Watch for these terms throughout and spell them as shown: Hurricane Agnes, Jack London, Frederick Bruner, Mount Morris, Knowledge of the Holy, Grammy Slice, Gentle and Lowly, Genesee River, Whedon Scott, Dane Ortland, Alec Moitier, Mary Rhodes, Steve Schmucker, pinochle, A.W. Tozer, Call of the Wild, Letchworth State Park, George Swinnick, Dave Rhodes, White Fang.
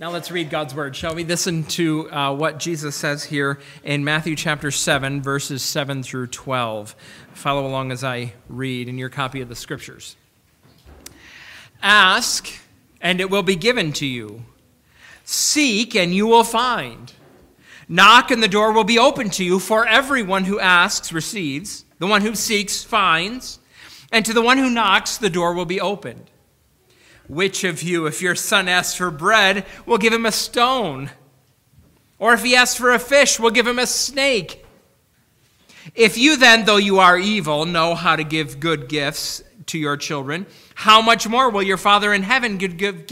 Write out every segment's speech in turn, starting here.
Now let's read God's word, shall we? Listen to what Jesus says here in Matthew chapter 7, verses 7 through 12. Follow along as I read in your copy of the Scriptures. Ask, and it will be given to you. Seek, and you will find. Knock, and the door will be opened to you, for everyone who asks receives. The one who seeks finds. And to the one who knocks, the door will be opened. Which of you, if your son asks for bread, will give him a stone? Or if he asks for a fish, will give him a snake? If you then, though you are evil, know how to give good gifts to your children, how much more will your Father in heaven give good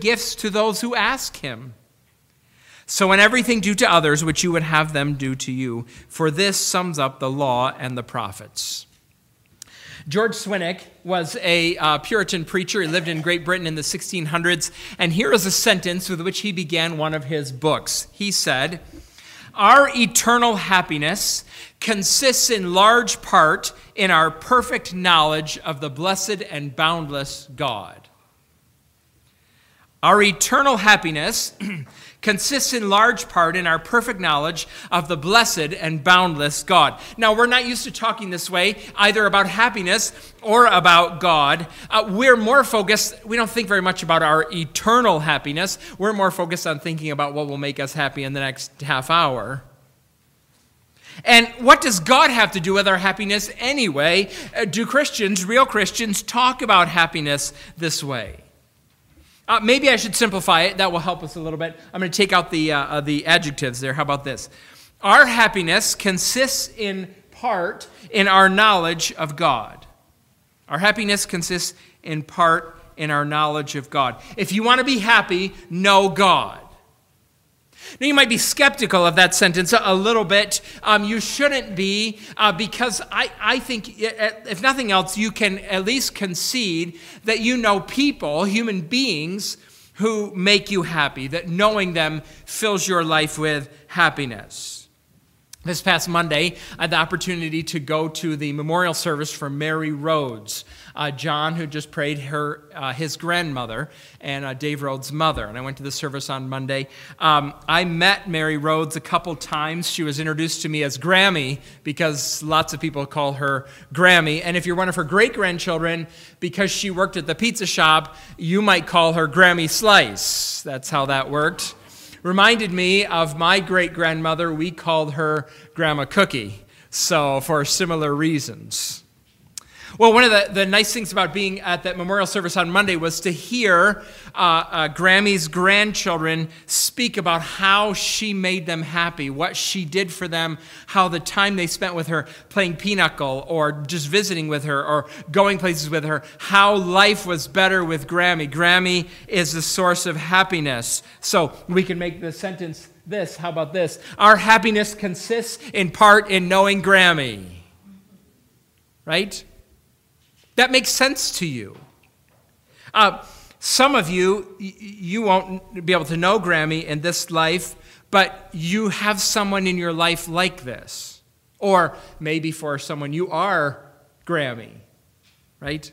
gifts to those who ask him? So in everything do to others which you would have them do to you, for this sums up the law and the prophets. George Swinnick was a Puritan preacher. He lived in Great Britain in the 1600s, and here is a sentence with which he began one of his books. He said, "Our eternal happiness consists in large part in our perfect knowledge of the blessed and boundless God." Our eternal happiness consists in large part in our perfect knowledge of the blessed and boundless God. Now, we're not used to talking this way, either about happiness or about God. We're more focused, we don't think very much about our eternal happiness. We're more focused on thinking about what will make us happy in the next half hour. And what does God have to do with our happiness anyway? Do Christians, real Christians, talk about happiness this way? Maybe I should simplify it. That will help us a little bit. I'm going to take out the adjectives there. How about this? Our happiness consists in part in our knowledge of God. Our happiness consists in part in our knowledge of God. If you want to be happy, know God. Now, you might be skeptical of that sentence a little bit. You shouldn't be, because I think, if nothing else, you can at least concede that you know people, human beings, who make you happy, that knowing them fills your life with happiness. This past Monday, I had the opportunity to go to the memorial service for Mary Rhodes, John, who just prayed his grandmother, and Dave Rhodes' mother. And I went to the service on Monday. I met Mary Rhodes a couple times. She was introduced to me as Grammy because lots of people call her Grammy. And if you're one of her great-grandchildren, because she worked at the pizza shop, you might call her Grammy Slice. That's how that worked. Reminded me of my great-grandmother. We called her Grandma Cookie, so for similar reasons. Well, one of the nice things about being at that memorial service on Monday was to hear Grammy's grandchildren speak about how she made them happy, what she did for them, how the time they spent with her playing pinochle or just visiting with her or going places with her, how life was better with Grammy. Grammy is the source of happiness. So we can make the sentence this. How about this? Our happiness consists in part in knowing Grammy. Right? That makes sense to you. Some of you, you won't be able to know Grammy in this life, but you have someone in your life like this. Or maybe for someone, you are Grammy, right?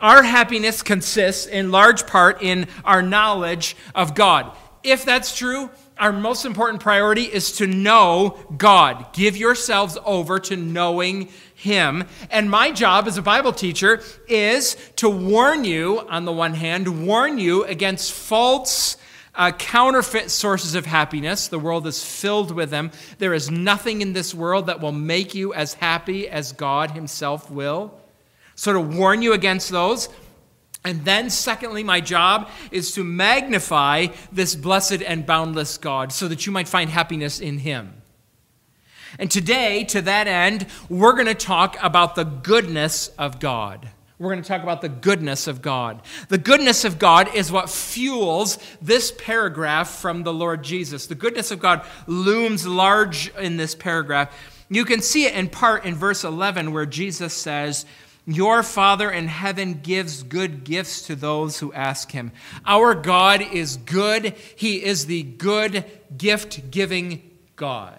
Our happiness consists in large part in our knowledge of God. If that's true, our most important priority is to know God. Give yourselves over to knowing Him. And my job as a Bible teacher is to warn you, on the one hand, warn you against false, counterfeit sources of happiness. The world is filled with them. There is nothing in this world that will make you as happy as God Himself will. So to warn you against those. And then, secondly, my job is to magnify this blessed and boundless God so that you might find happiness in Him. And today, to that end, we're going to talk about the goodness of God. We're going to talk about the goodness of God. The goodness of God is what fuels this paragraph from the Lord Jesus. The goodness of God looms large in this paragraph. You can see it in part in verse 11 where Jesus says, "Your Father in heaven gives good gifts to those who ask Him." Our God is good. He is the good gift-giving God.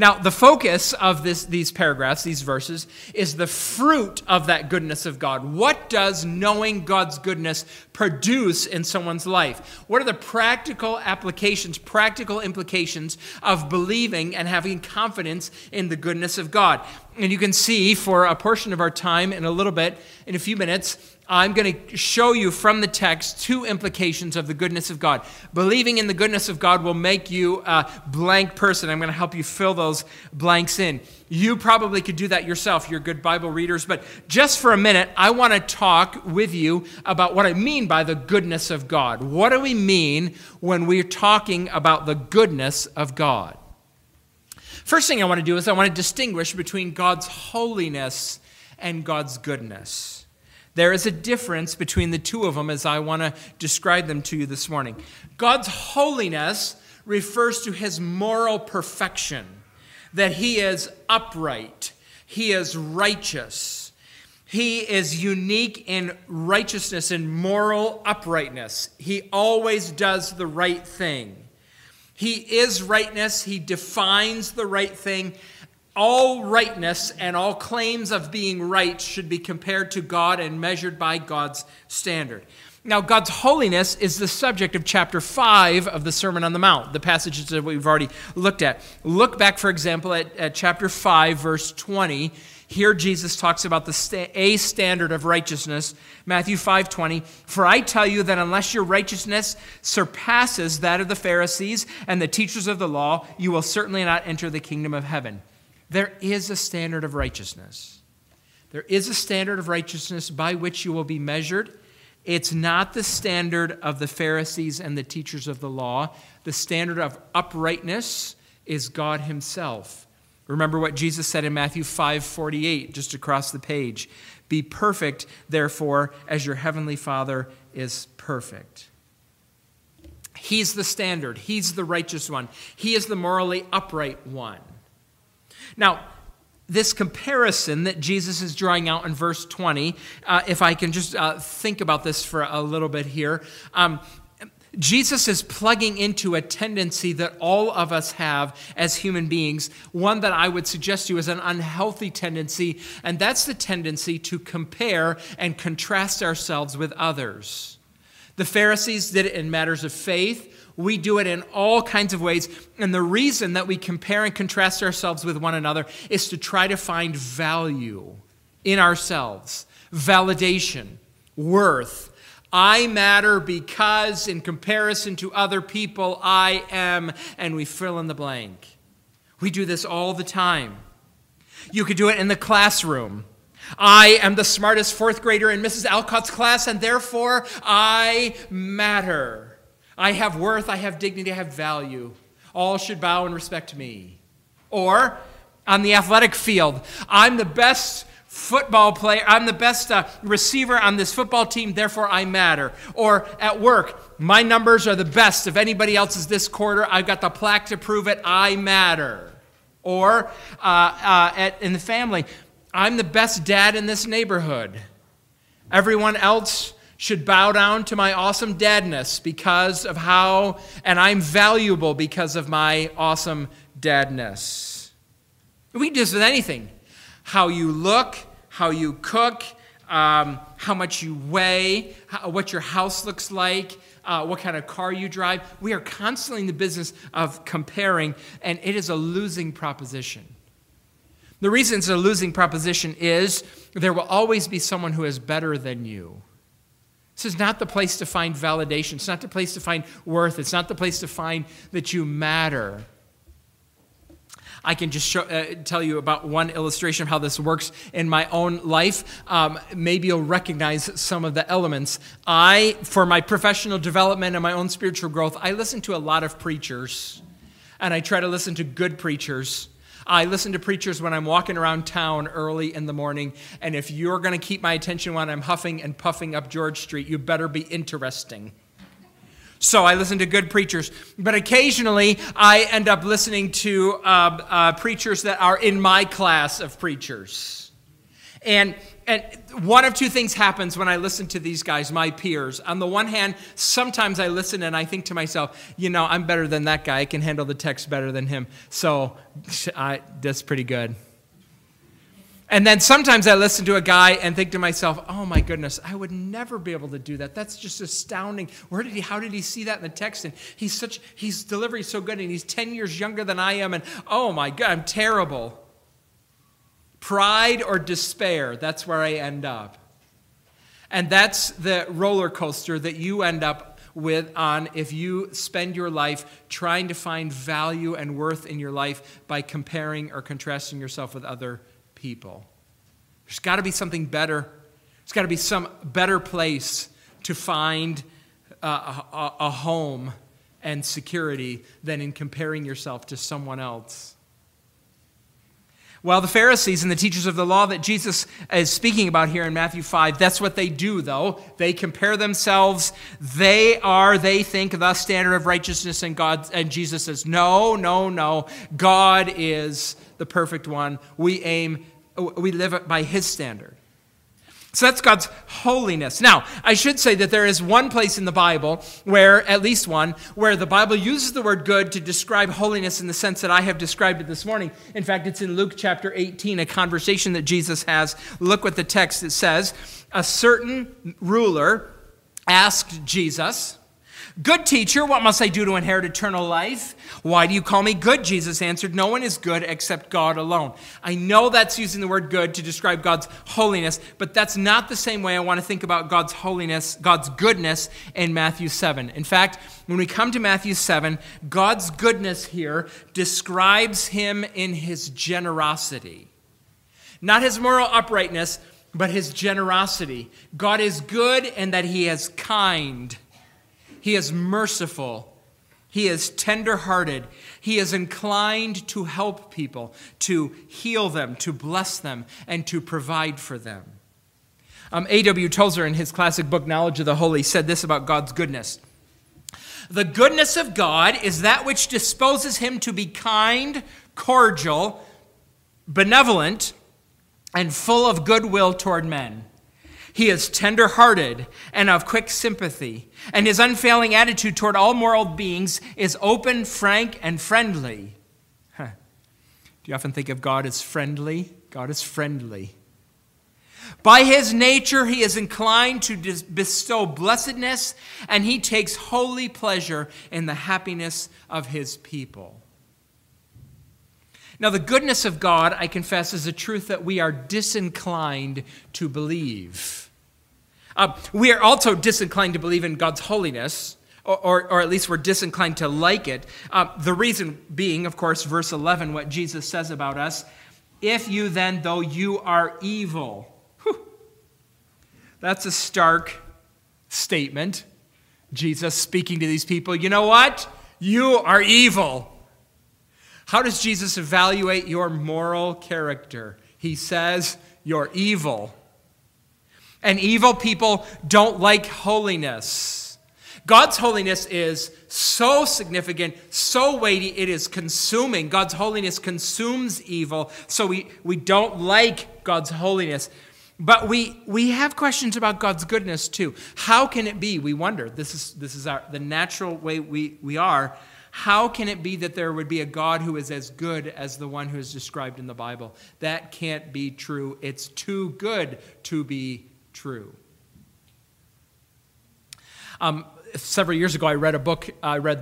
Now, the focus of these paragraphs, these verses, is the fruit of that goodness of God. What does knowing God's goodness produce in someone's life? What are the practical applications, practical implications of believing and having confidence in the goodness of God? And you can see for a portion of our time in a little bit, in a few minutes, I'm going to show you from the text two implications of the goodness of God. Believing in the goodness of God will make you a blank person. I'm going to help you fill those blanks in. You probably could do that yourself. You're good Bible readers. But just for a minute, I want to talk with you about what I mean by the goodness of God. What do we mean when we're talking about the goodness of God? First thing I want to do is I want to distinguish between God's holiness and God's goodness. There is a difference between the two of them as I want to describe them to you this morning. God's holiness refers to his moral perfection, that he is upright, he is righteous, he is unique in righteousness and moral uprightness. He always does the right thing. He is rightness, he defines the right thing. All rightness and all claims of being right should be compared to God and measured by God's standard. Now, God's holiness is the subject of chapter 5 of the Sermon on the Mount, the passages that we've already looked at. Look back, for example, at chapter 5, verse 20. Here Jesus talks about a standard of righteousness, Matthew 5:20. For I tell you that unless your righteousness surpasses that of the Pharisees and the teachers of the law, you will certainly not enter the kingdom of heaven. There is a standard of righteousness. There is a standard of righteousness by which you will be measured. It's not the standard of the Pharisees and the teachers of the law. The standard of uprightness is God himself. Remember what Jesus said in Matthew 5:48, just across the page. Be perfect, therefore, as your heavenly Father is perfect. He's the standard. He's the righteous one. He is the morally upright one. Now, this comparison that Jesus is drawing out in verse 20, if I can just think about this for a little bit here. Jesus is plugging into a tendency that all of us have as human beings, one that I would suggest to you is an unhealthy tendency, and that's the tendency to compare and contrast ourselves with others. The Pharisees did it in matters of faith. We do it in all kinds of ways. And the reason that we compare and contrast ourselves with one another is to try to find value in ourselves, validation, worth. I matter because in comparison to other people, I am, and we fill in the blank. We do this all the time. You could do it in the classroom. I am the smartest fourth grader in Mrs. Alcott's class, and therefore I matter. I have worth, I have dignity, I have value. All should bow and respect me. Or on the athletic field, I'm the best football player, I'm the best receiver on this football team, therefore I matter. Or at work, my numbers are the best. If anybody else's this quarter, I've got the plaque to prove it, I matter. Or in the family, I'm the best dad in this neighborhood. Everyone else should bow down to my awesome dadness because of how, and I'm valuable because of my awesome dadness. We can do this with anything. How you look, how you cook, how much you weigh, what your house looks like, what kind of car you drive. We are constantly in the business of comparing, and it is a losing proposition. The reason it's a losing proposition is there will always be someone who is better than you. This is not the place to find validation. It's not the place to find worth. It's not the place to find that you matter. I can just tell you about one illustration of how this works in my own life. Maybe you'll recognize some of the elements. For my professional development and my own spiritual growth, I listen to a lot of preachers, and I try to listen to good preachers. I listen to preachers when I'm walking around town early in the morning, and if you're going to keep my attention when I'm huffing and puffing up George Street, you better be interesting. So I listen to good preachers, but occasionally I end up listening to preachers that are in my class of preachers. And And one of two things happens when I listen to these guys, my peers. On the one hand, sometimes I listen and I think to myself, you know, I'm better than that guy. I can handle the text better than him. So that's pretty good. And then sometimes I listen to a guy and think to myself, oh my goodness, I would never be able to do that. That's just astounding. How did he see that in the text? And his delivery is so good, and he's 10 years younger than I am, and oh my God, I'm terrible. Pride or despair, that's where I end up. And that's the roller coaster that you end up with on if you spend your life trying to find value and worth in your life by comparing or contrasting yourself with other people. There's got to be something better. There's got to be some better place to find a home and security than in comparing yourself to someone else. Well, the Pharisees and the teachers of the law that Jesus is speaking about here in Matthew 5, that's what they do, though. They compare themselves. They think, the standard of righteousness, and God. And Jesus says, no, no, no. God is the perfect one. We live by his standard. So that's God's holiness. Now, I should say that there is one place in the Bible where, at least one, where the Bible uses the word good to describe holiness in the sense that I have described it this morning. In fact, it's in Luke chapter 18, a conversation that Jesus has. Look what the text it says. A certain ruler asked Jesus, "Good teacher, what must I do to inherit eternal life?" "Why do you call me good?" Jesus answered. "No one is good except God alone." I know that's using the word good to describe God's holiness, but that's not the same way I want to think about God's holiness, God's goodness in Matthew 7. In fact, when we come to Matthew 7, God's goodness here describes him in his generosity. Not his moral uprightness, but his generosity. God is good in that he is kind. He is merciful. He is tender-hearted. He is inclined to help people, to heal them, to bless them, and to provide for them. A.W. Tozer, in his classic book, Knowledge of the Holy, said this about God's goodness. "The goodness of God is that which disposes him to be kind, cordial, benevolent, and full of goodwill toward men. He is tender-hearted and of quick sympathy, and his unfailing attitude toward all moral beings is open, frank, and friendly." Huh. Do you often think of God as friendly? God is friendly. "By his nature, he is inclined to bestow blessedness, and he takes holy pleasure in the happiness of his people." Now, the goodness of God, I confess, is a truth that we are disinclined to believe. We are also disinclined to believe in God's holiness, or at least we're disinclined to like it. The reason being, of course, verse 11, what Jesus says about us, "If you then, though you are evil." Whew. That's a stark statement. Jesus speaking to these people, you know what? You are evil. How does Jesus evaluate your moral character? He says, you're evil. And evil people don't like holiness. God's holiness is so significant, so weighty, it is consuming. God's holiness consumes evil, so we don't like God's holiness. But we have questions about God's goodness too. How can it be? We wonder. This is the natural way we are. How can it be that there would be a God who is as good as the one who is described in the Bible? That can't be true. It's too good to be true. Several years ago, I read the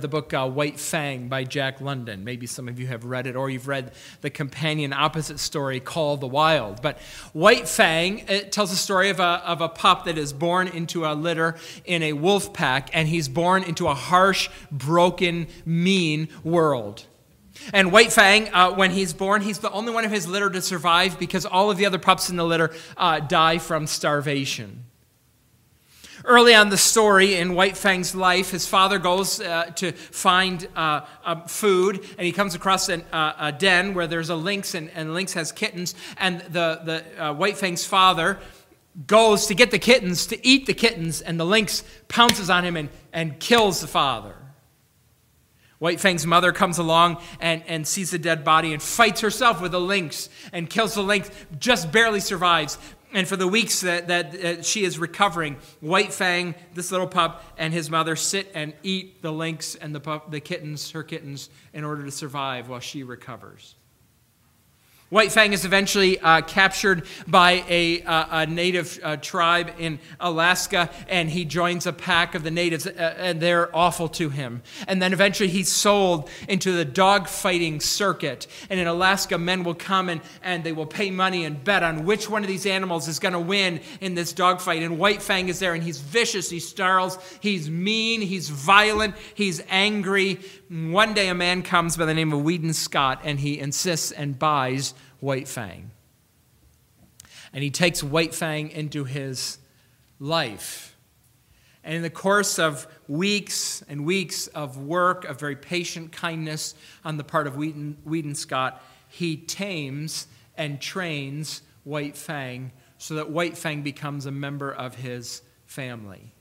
book White Fang by Jack London. Maybe some of you have read it, or you've read the companion opposite story, Call of the Wild. But White Fang, it tells the story of a pup that is born into a litter in a wolf pack, and he's born into a harsh, broken, mean world. And White Fang, when he's born, he's the only one of his litter to survive because all of the other pups in the litter die from starvation. Early on the story in White Fang's life, his father goes to find food, and he comes across a den where there's a lynx, and lynx has kittens, and the White Fang's father goes to get the kittens, to eat the kittens, and the lynx pounces on him and kills the father. White Fang's mother comes along and sees the dead body and fights herself with a lynx and kills the lynx, just barely survives. And for the weeks that she is recovering, White Fang, this little pup, and his mother sit and eat the lynx and her kittens, in order to survive while she recovers. White Fang is eventually captured by a native tribe in Alaska, and he joins a pack of the natives, and they're awful to him. And then eventually he's sold into the dog fighting circuit. And in Alaska, men will come and they will pay money and bet on which one of these animals is going to win in this dog fight. And White Fang is there, and he's vicious, he snarls, he's mean, he's violent, he's angry. One day a man comes by the name of Whedon Scott, and he insists and buys White Fang. And he takes White Fang into his life. And in the course of weeks and weeks of work, of very patient kindness on the part of Whedon Scott, he tames and trains White Fang so that White Fang becomes a member of his family.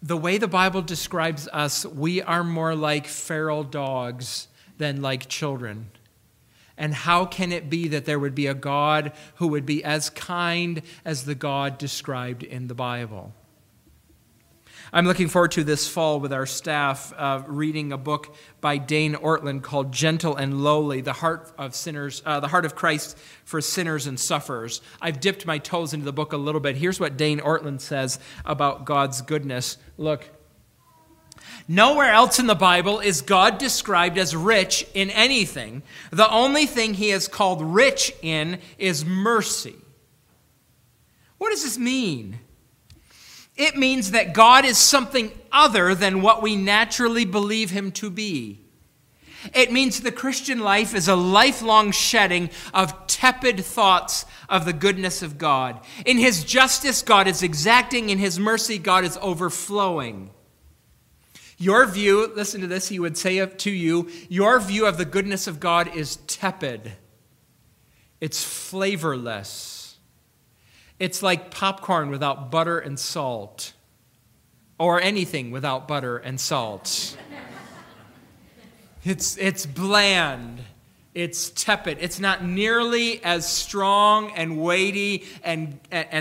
The way the Bible describes us, we are more like feral dogs than like children. And how can it be that there would be a God who would be as kind as the God described in the Bible? I'm looking forward to this fall with our staff reading a book by Dane Ortland called Gentle and Lowly, The Heart of Christ for Sinners and Sufferers. I've dipped my toes into the book a little bit. Here's what Dane Ortland says about God's goodness. Look. Nowhere else in the Bible is God described as rich in anything. The only thing he is called rich in is mercy. What does this mean? It means that God is something other than what we naturally believe him to be. It means the Christian life is a lifelong shedding of tepid thoughts of the goodness of God. In his justice, God is exacting. In his mercy, God is overflowing. Your view, listen to this, he would say to you, your view of the goodness of God is tepid. It's flavorless. It's like popcorn without butter and salt, or anything without butter and salt. It's bland. It's tepid. It's not nearly as strong and weighty and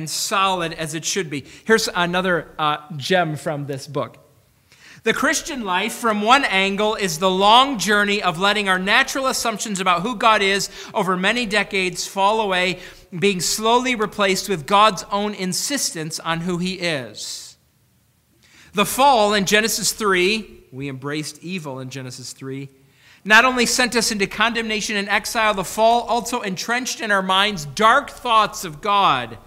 solid as it should be. Here's another gem from this book. The Christian life, from one angle, is the long journey of letting our natural assumptions about who God is over many decades fall away, being slowly replaced with God's own insistence on who he is. The fall in Genesis 3, we embraced evil in Genesis 3, not only sent us into condemnation and exile, the fall also entrenched in our minds dark thoughts of God.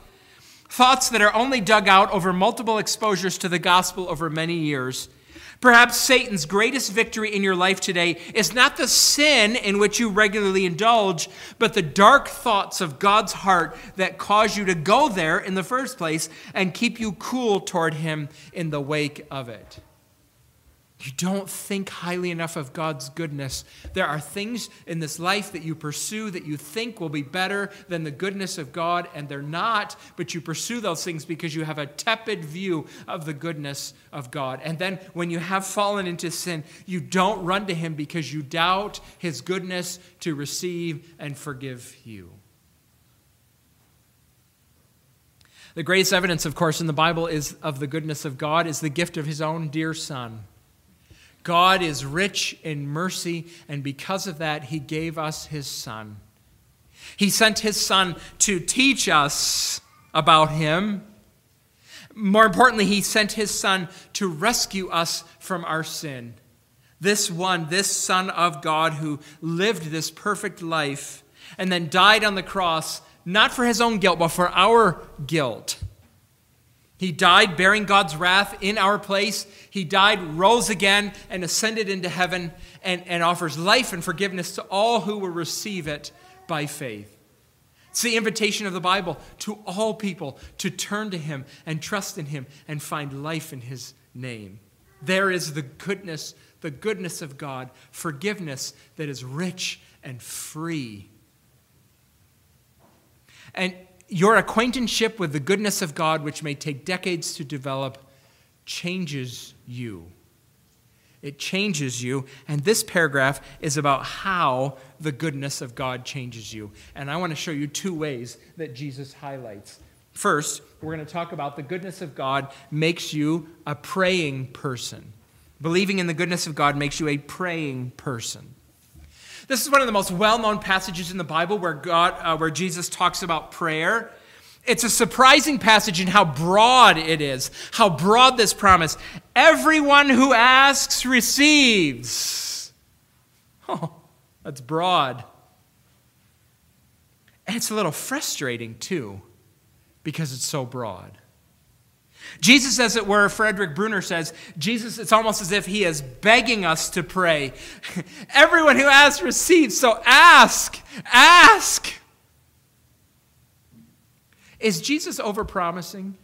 Thoughts that are only dug out over multiple exposures to the gospel over many years. Perhaps Satan's greatest victory in your life today is not the sin in which you regularly indulge, but the dark thoughts of God's heart that cause you to go there in the first place and keep you cool toward him in the wake of it. You don't think highly enough of God's goodness. There are things in this life that you pursue that you think will be better than the goodness of God, and they're not, but you pursue those things because you have a tepid view of the goodness of God. And then when you have fallen into sin, you don't run to him because you doubt his goodness to receive and forgive you. The greatest evidence, of course, in the Bible is of the goodness of God is the gift of his own dear son. God is rich in mercy, and because of that, he gave us his son. He sent his son to teach us about him. More importantly, he sent his son to rescue us from our sin. This Son of God who lived this perfect life and then died on the cross, not for his own guilt, but for our guilt. He died bearing God's wrath in our place. He died, rose again, and ascended into heaven and offers life and forgiveness to all who will receive it by faith. It's the invitation of the Bible to all people to turn to him and trust in him and find life in his name. There is the goodness of God, forgiveness that is rich and free. And your acquaintanceship with the goodness of God, which may take decades to develop, changes you. It changes you, and this paragraph is about how the goodness of God changes you. And I want to show you two ways that Jesus highlights. First, we're going to talk about the goodness of God makes you a praying person. Believing in the goodness of God makes you a praying person. This is one of the most well-known passages in the Bible where Jesus talks about prayer. It's a surprising passage in how broad it is, how broad this promise. Everyone who asks receives. Oh, that's broad. And it's a little frustrating, too, because it's so broad. Jesus, as it were, Frederick Bruner says, Jesus, it's almost as if he is begging us to pray. Everyone who asks receives, so ask, ask. Is Jesus overpromising?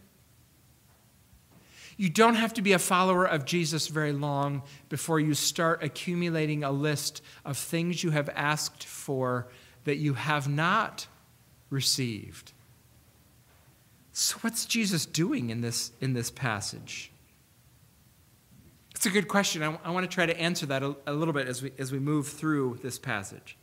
You don't have to be a follower of Jesus very long before you start accumulating a list of things you have asked for that you have not received. So what's Jesus doing in this passage? It's a good question. I want to try to answer that a little bit as we move through this passage.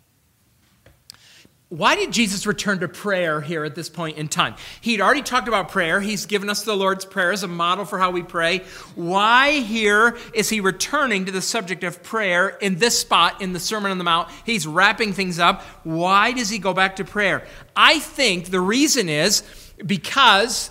Why did Jesus return to prayer here at this point in time? He'd already talked about prayer. He's given us the Lord's Prayer as a model for how we pray. Why here is he returning to the subject of prayer in this spot in the Sermon on the Mount? He's wrapping things up. Why does he go back to prayer? I think the reason is because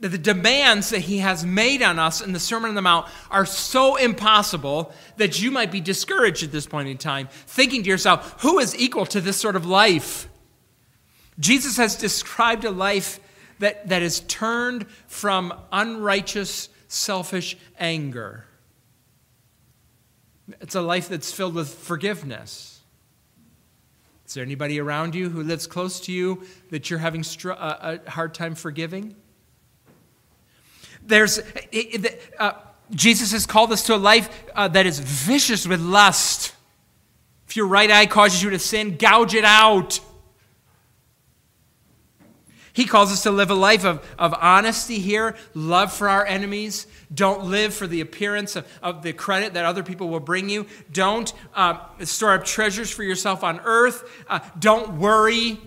the demands that he has made on us in the Sermon on the Mount are so impossible that you might be discouraged at this point in time, thinking to yourself, who is equal to this sort of life? Jesus has described a life that is turned from unrighteous, selfish anger. It's a life that's filled with forgiveness. Is there anybody around you who lives close to you that you're having a hard time forgiving? Jesus has called us to a life that is vicious with lust. If your right eye causes you to sin, gouge it out. He calls us to live a life of honesty here, love for our enemies. Don't live for the appearance of the credit that other people will bring you. Don't store up treasures for yourself on earth. Don't worry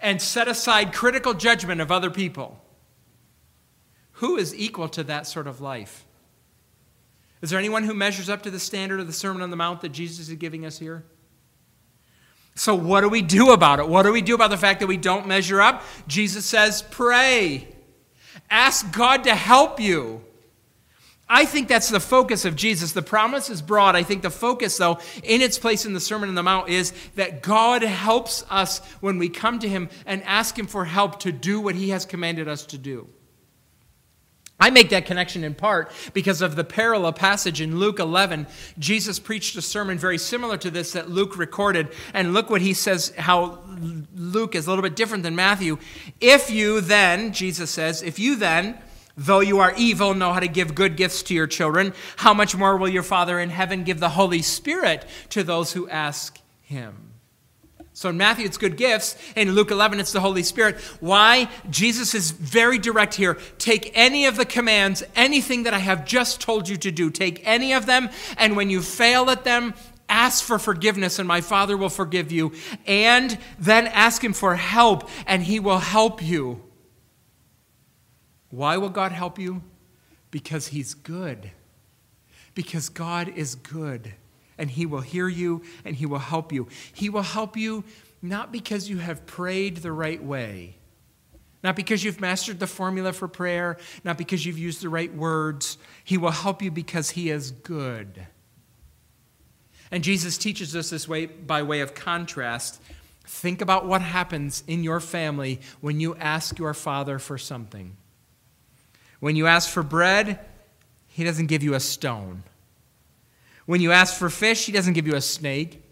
and set aside critical judgment of other people. Who is equal to that sort of life? Is there anyone who measures up to the standard of the Sermon on the Mount that Jesus is giving us here? So what do we do about it? What do we do about the fact that we don't measure up? Jesus says, pray. Ask God to help you. I think that's the focus of Jesus. The promise is broad. I think the focus, though, in its place in the Sermon on the Mount is that God helps us when we come to him and ask him for help to do what he has commanded us to do. I make that connection in part because of the parallel passage in Luke 11. Jesus preached a sermon very similar to this that Luke recorded. And look what he says, how Luke is a little bit different than Matthew. If you then, Jesus says, if you then, though you are evil, know how to give good gifts to your children, how much more will your Father in heaven give the Holy Spirit to those who ask him? So in Matthew, it's good gifts. In Luke 11, it's the Holy Spirit. Why? Jesus is very direct here. Take any of the commands, anything that I have just told you to do. Take any of them, and when you fail at them, ask for forgiveness, and my Father will forgive you. And then ask him for help, and he will help you. Why will God help you? Because he's good. Because God is good. And he will hear you, and he will help you. He will help you not because you have prayed the right way, not because you've mastered the formula for prayer, not because you've used the right words. He will help you because he is good. And Jesus teaches us this way by way of contrast. Think about what happens in your family when you ask your father for something. When you ask for bread, he doesn't give you a stone. When you ask for fish, he doesn't give you a snake.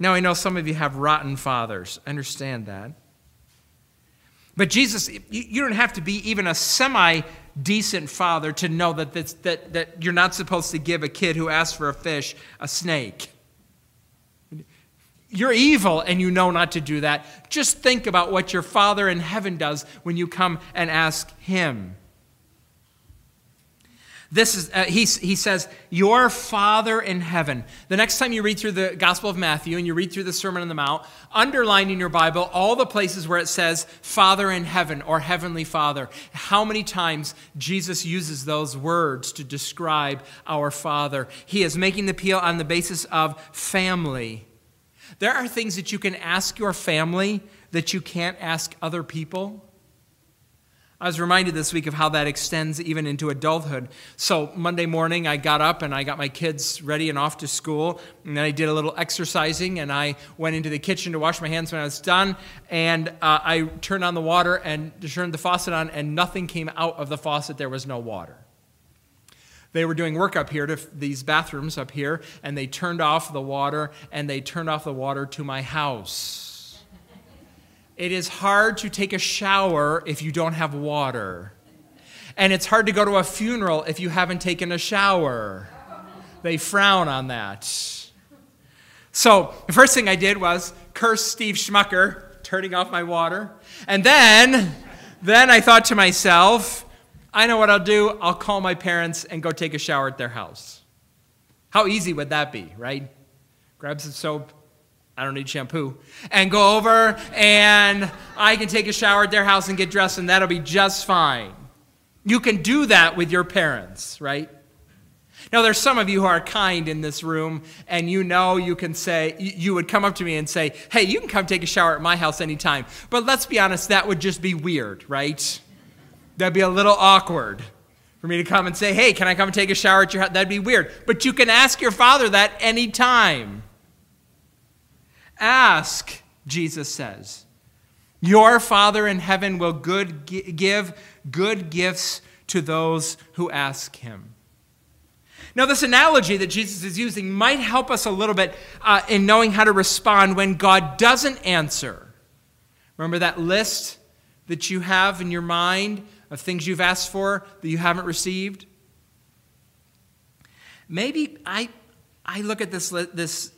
Now, I know some of you have rotten fathers. I understand that. But Jesus, you don't have to be even a semi-decent father to know that you're not supposed to give a kid who asks for a fish a snake. You're evil, and you know not to do that. Just think about what your Father in heaven does when you come and ask him. This is he says, your Father in heaven. The next time you read through the Gospel of Matthew and you read through the Sermon on the Mount, underline in your Bible all the places where it says Father in heaven or Heavenly Father. How many times Jesus uses those words to describe our Father. He is making the appeal on the basis of family. There are things that you can ask your family that you can't ask other people. I was reminded this week of how that extends even into adulthood. So Monday morning, I got up and I got my kids ready and off to school. And then I did a little exercising and I went into the kitchen to wash my hands when I was done. And I turned on the water and turned the faucet on and nothing came out of the faucet. There was no water. They were doing work up here to these bathrooms up here. And they turned off the water and they turned off the water to my house. It is hard to take a shower if you don't have water. And it's hard to go to a funeral if you haven't taken a shower. They frown on that. So the first thing I did was curse Steve Schmucker, turning off my water. And then I thought to myself, I know what I'll do. I'll call my parents and go take a shower at their house. How easy would that be, right? Grab some soap. I don't need shampoo, and go over, and I can take a shower at their house and get dressed, and that'll be just fine. You can do that with your parents, right? Now, there's some of you who are kind in this room, and you know you can say, you would come up to me and say, hey, you can come take a shower at my house anytime. But let's be honest, that would just be weird, right? That'd be a little awkward for me to come and say, hey, can I come and take a shower at your house? That'd be weird. But you can ask your Father that anytime. Ask, Jesus says. Your Father in heaven will give good gifts to those who ask him. Now, this analogy that Jesus is using might help us a little bit in knowing how to respond when God doesn't answer. Remember that list that you have in your mind of things you've asked for that you haven't received? Maybe I look at these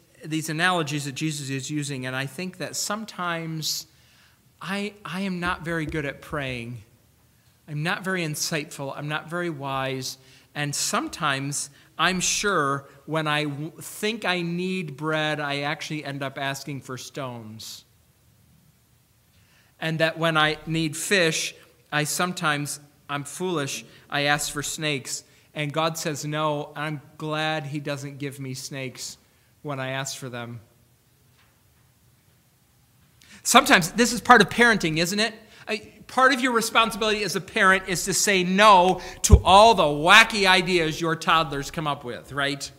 analogies that Jesus is using, and I think that sometimes I am not very good at praying. I'm not very insightful. I'm not very wise. And sometimes I'm sure when I think I need bread, I actually end up asking for stones. And that when I need fish, I'm foolish, I ask for snakes. And God says no, and I'm glad he doesn't give me snakes when I ask for them. Sometimes this is part of parenting, isn't it? Part of your responsibility as a parent is to say no to all the wacky ideas your toddlers come up with, right?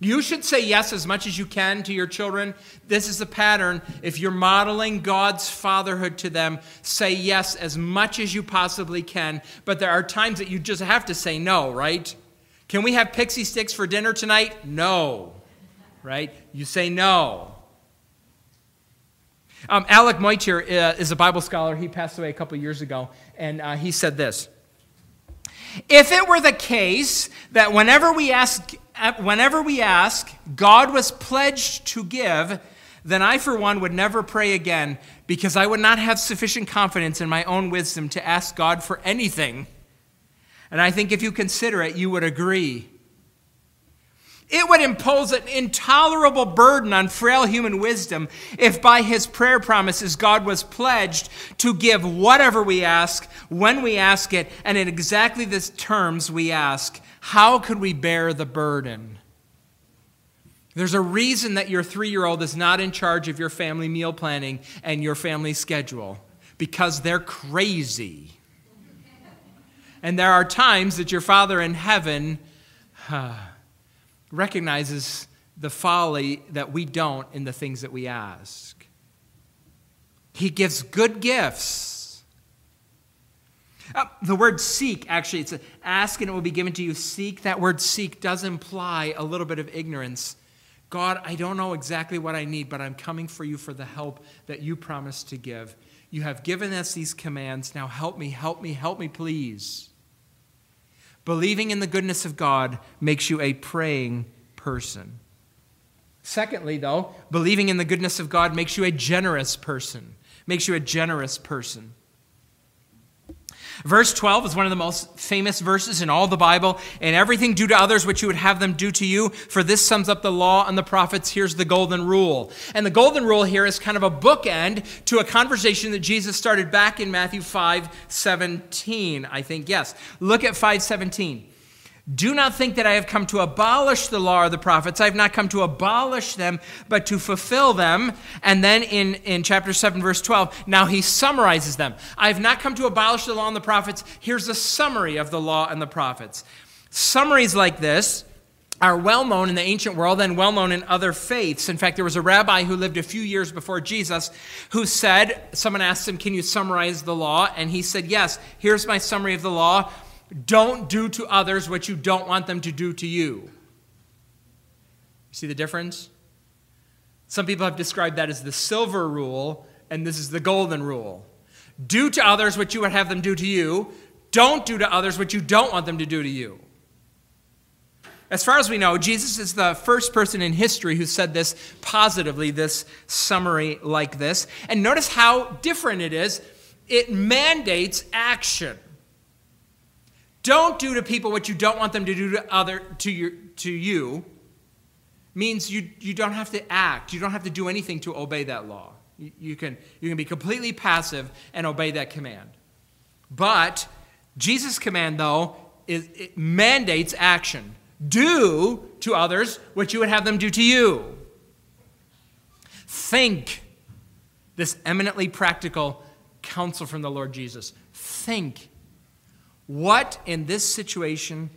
You should say yes as much as you can to your children. This is the pattern. If you're modeling God's fatherhood to them, say yes as much as you possibly can. But there are times that you just have to say no, right? Can we have pixie sticks for dinner tonight? No. Right? You say no. Alec Moitier is a Bible scholar. He passed away a couple years ago, and he said this. If it were the case that whenever we ask, God was pledged to give, then I, for one, would never pray again because I would not have sufficient confidence in my own wisdom to ask God for anything. And I think if you consider it, you would agree. It would impose an intolerable burden on frail human wisdom if by his prayer promises God was pledged to give whatever we ask, when we ask it, and in exactly the terms we ask. How could we bear the burden? There's a reason that your 3-year-old is not in charge of your family meal planning and your family schedule, because they're crazy. And there are times that your Father in heaven recognizes the folly that we don't in the things that we ask. He gives good gifts. The word seek, actually, it's ask and it will be given to you. Seek, that word seek does imply a little bit of ignorance. God, I don't know exactly what I need, but I'm coming for you for the help that you promised to give. You have given us these commands. Now help me, please. Believing in the goodness of God makes you a praying person. Secondly, though, believing in the goodness of God makes you a generous person. Verse 12 is one of the most famous verses in all the Bible. "In everything do to others what you would have them do to you, for this sums up the law and the prophets." Here's the golden rule. And the golden rule here is kind of a bookend to a conversation that Jesus started back in Matthew 5:17, I think. Yes. Look at 5:17. "Do not think that I have come to abolish the law or the prophets. I have not come to abolish them, but to fulfill them." And then in chapter 7, verse 12, now he summarizes them. "I have not come to abolish the law and the prophets." Here's a summary of the law and the prophets. Summaries like this are well-known in the ancient world and well-known in other faiths. In fact, there was a rabbi who lived a few years before Jesus who said, someone asked him, "Can you summarize the law?" And he said, "Yes, here's my summary of the law. Don't do to others what you don't want them to do to you." See the difference? Some people have described that as the silver rule, and this is the golden rule. Do to others what you would have them do to you. Don't do to others what you don't want them to do to you. As far as we know, Jesus is the first person in history who said this positively, this summary like this. And notice how different it is. It mandates action. Don't do to people what you don't want them to do to you means you don't have to act. You don't have to do anything to obey that law. You can be completely passive and obey that command. But Jesus' command, though, it mandates action. Do to others what you would have them do to you. Think. This eminently practical counsel from the Lord Jesus. Think. What in this situation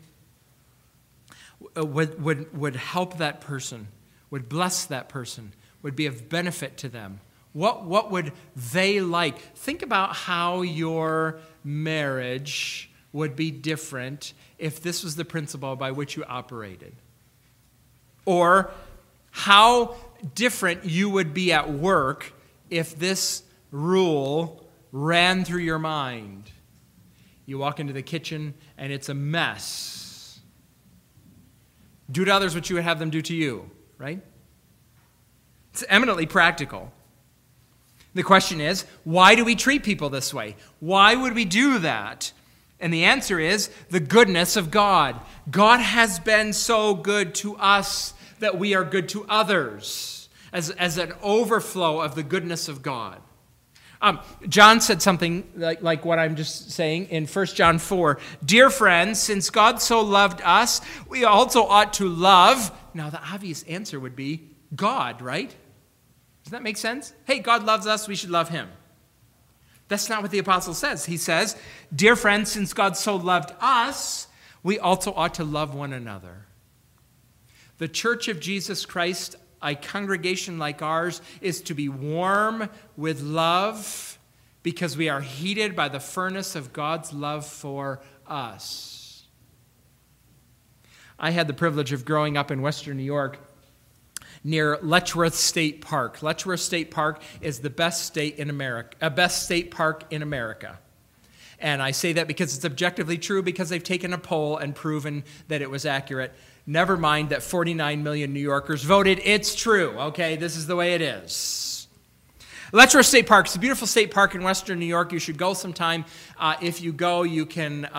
would help that person, would bless that person, would be of benefit to them? What would they like? Think about how your marriage would be different if this was the principle by which you operated. Or how different you would be at work if this rule ran through your mind. You walk into the kitchen, and it's a mess. Do to others what you would have them do to you, right? It's eminently practical. The question is, why do we treat people this way? Why would we do that? And the answer is the goodness of God. God has been so good to us that we are good to others as an overflow of the goodness of God. John said something like what I'm just saying in 1 John 4. "Dear friends, since God so loved us, we also ought to love." Now, the obvious answer would be God, right? Does that make sense? Hey, God loves us, we should love him. That's not what the apostle says. He says, "Dear friends, since God so loved us, we also ought to love one another." The Church of Jesus Christ, a congregation like ours, is to be warm with love because we are heated by the furnace of God's love for us. I had the privilege of growing up in Western New York near Letchworth State Park. Letchworth State Park is the best state park in America. And I say that because it's objectively true, because they've taken a poll and proven that it was accurate. Never mind that 49 million New Yorkers voted. It's true, okay? This is the way it is. Letchworth State Park. It's a beautiful state park in western New York. You should go sometime. If you go, you can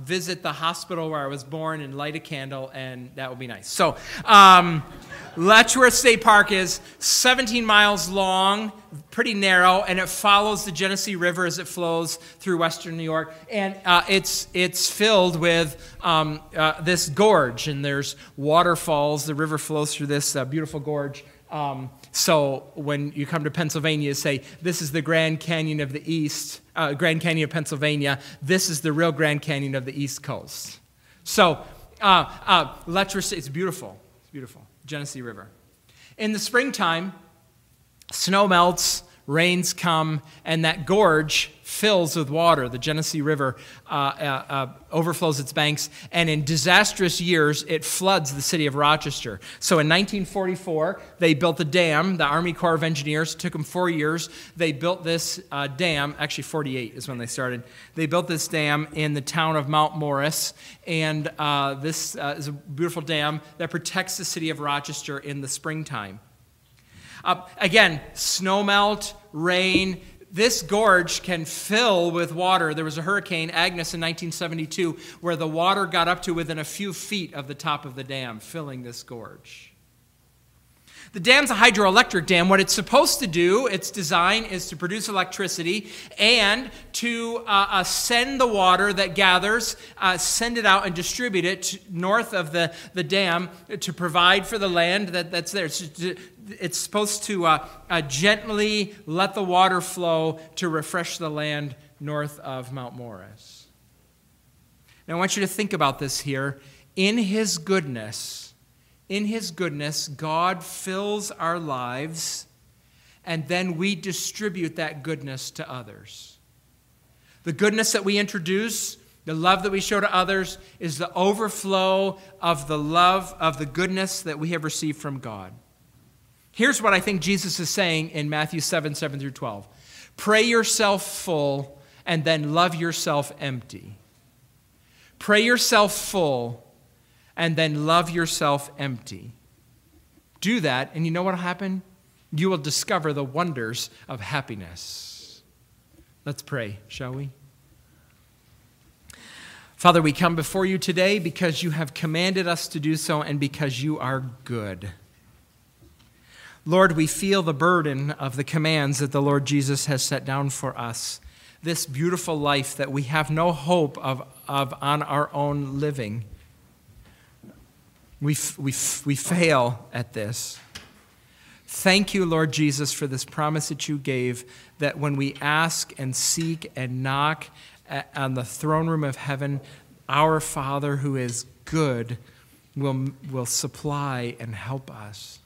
visit the hospital where I was born and light a candle, and that would be nice. So Letchworth State Park is 17 miles long, pretty narrow, and it follows the Genesee River as it flows through western New York. And it's filled with this gorge, and there's waterfalls. The river flows through this beautiful gorge. So when you come to Pennsylvania, you say, this is the Grand Canyon of the East, Grand Canyon of Pennsylvania. This is the real Grand Canyon of the East Coast. So Letchworth, it's beautiful. It's beautiful. Genesee River. In the springtime, snow melts, rains come, and that gorge fills with water. The Genesee River overflows its banks, and in disastrous years, it floods the city of Rochester. So in 1944, they built a dam. The Army Corps of Engineers, it took them 4 years. They built this dam. Actually, 48 is when they started. They built this dam in the town of Mount Morris, and this is a beautiful dam that protects the city of Rochester in the springtime. Again, snowmelt, rain, This gorge can fill with water. There was a Hurricane Agnes in 1972 where the water got up to within a few feet of the top of the dam, filling this gorge. The dam's a hydroelectric dam. What it's supposed to do, its design, is to produce electricity and to send the water that gathers, send it out and distribute it north of the dam to provide for the land that's there. It's supposed to gently let the water flow to refresh the land north of Mount Morris. Now I want you to think about this here. In His goodness, God fills our lives, and then we distribute that goodness to others. The goodness that we introduce, the love that we show to others, is the overflow of the love of the goodness that we have received from God. Here's what I think Jesus is saying in Matthew 7:7 through 12. Pray yourself full and then love yourself empty. Pray yourself full and then love yourself empty. Do that, and you know what will happen? You will discover the wonders of happiness. Let's pray, shall we? Father, we come before you today because you have commanded us to do so and because you are good. Lord, we feel the burden of the commands that the Lord Jesus has set down for us, this beautiful life that we have no hope of on our own living. We fail at this. Thank you, Lord Jesus, for this promise that you gave, that when we ask and seek and knock on the throne room of heaven, our Father who is good will supply and help us.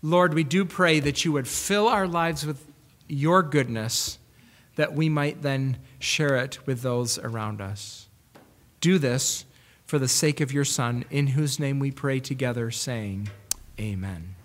Lord, we do pray that you would fill our lives with your goodness, that we might then share it with those around us. Do this for the sake of your Son, in whose name we pray together, saying, Amen.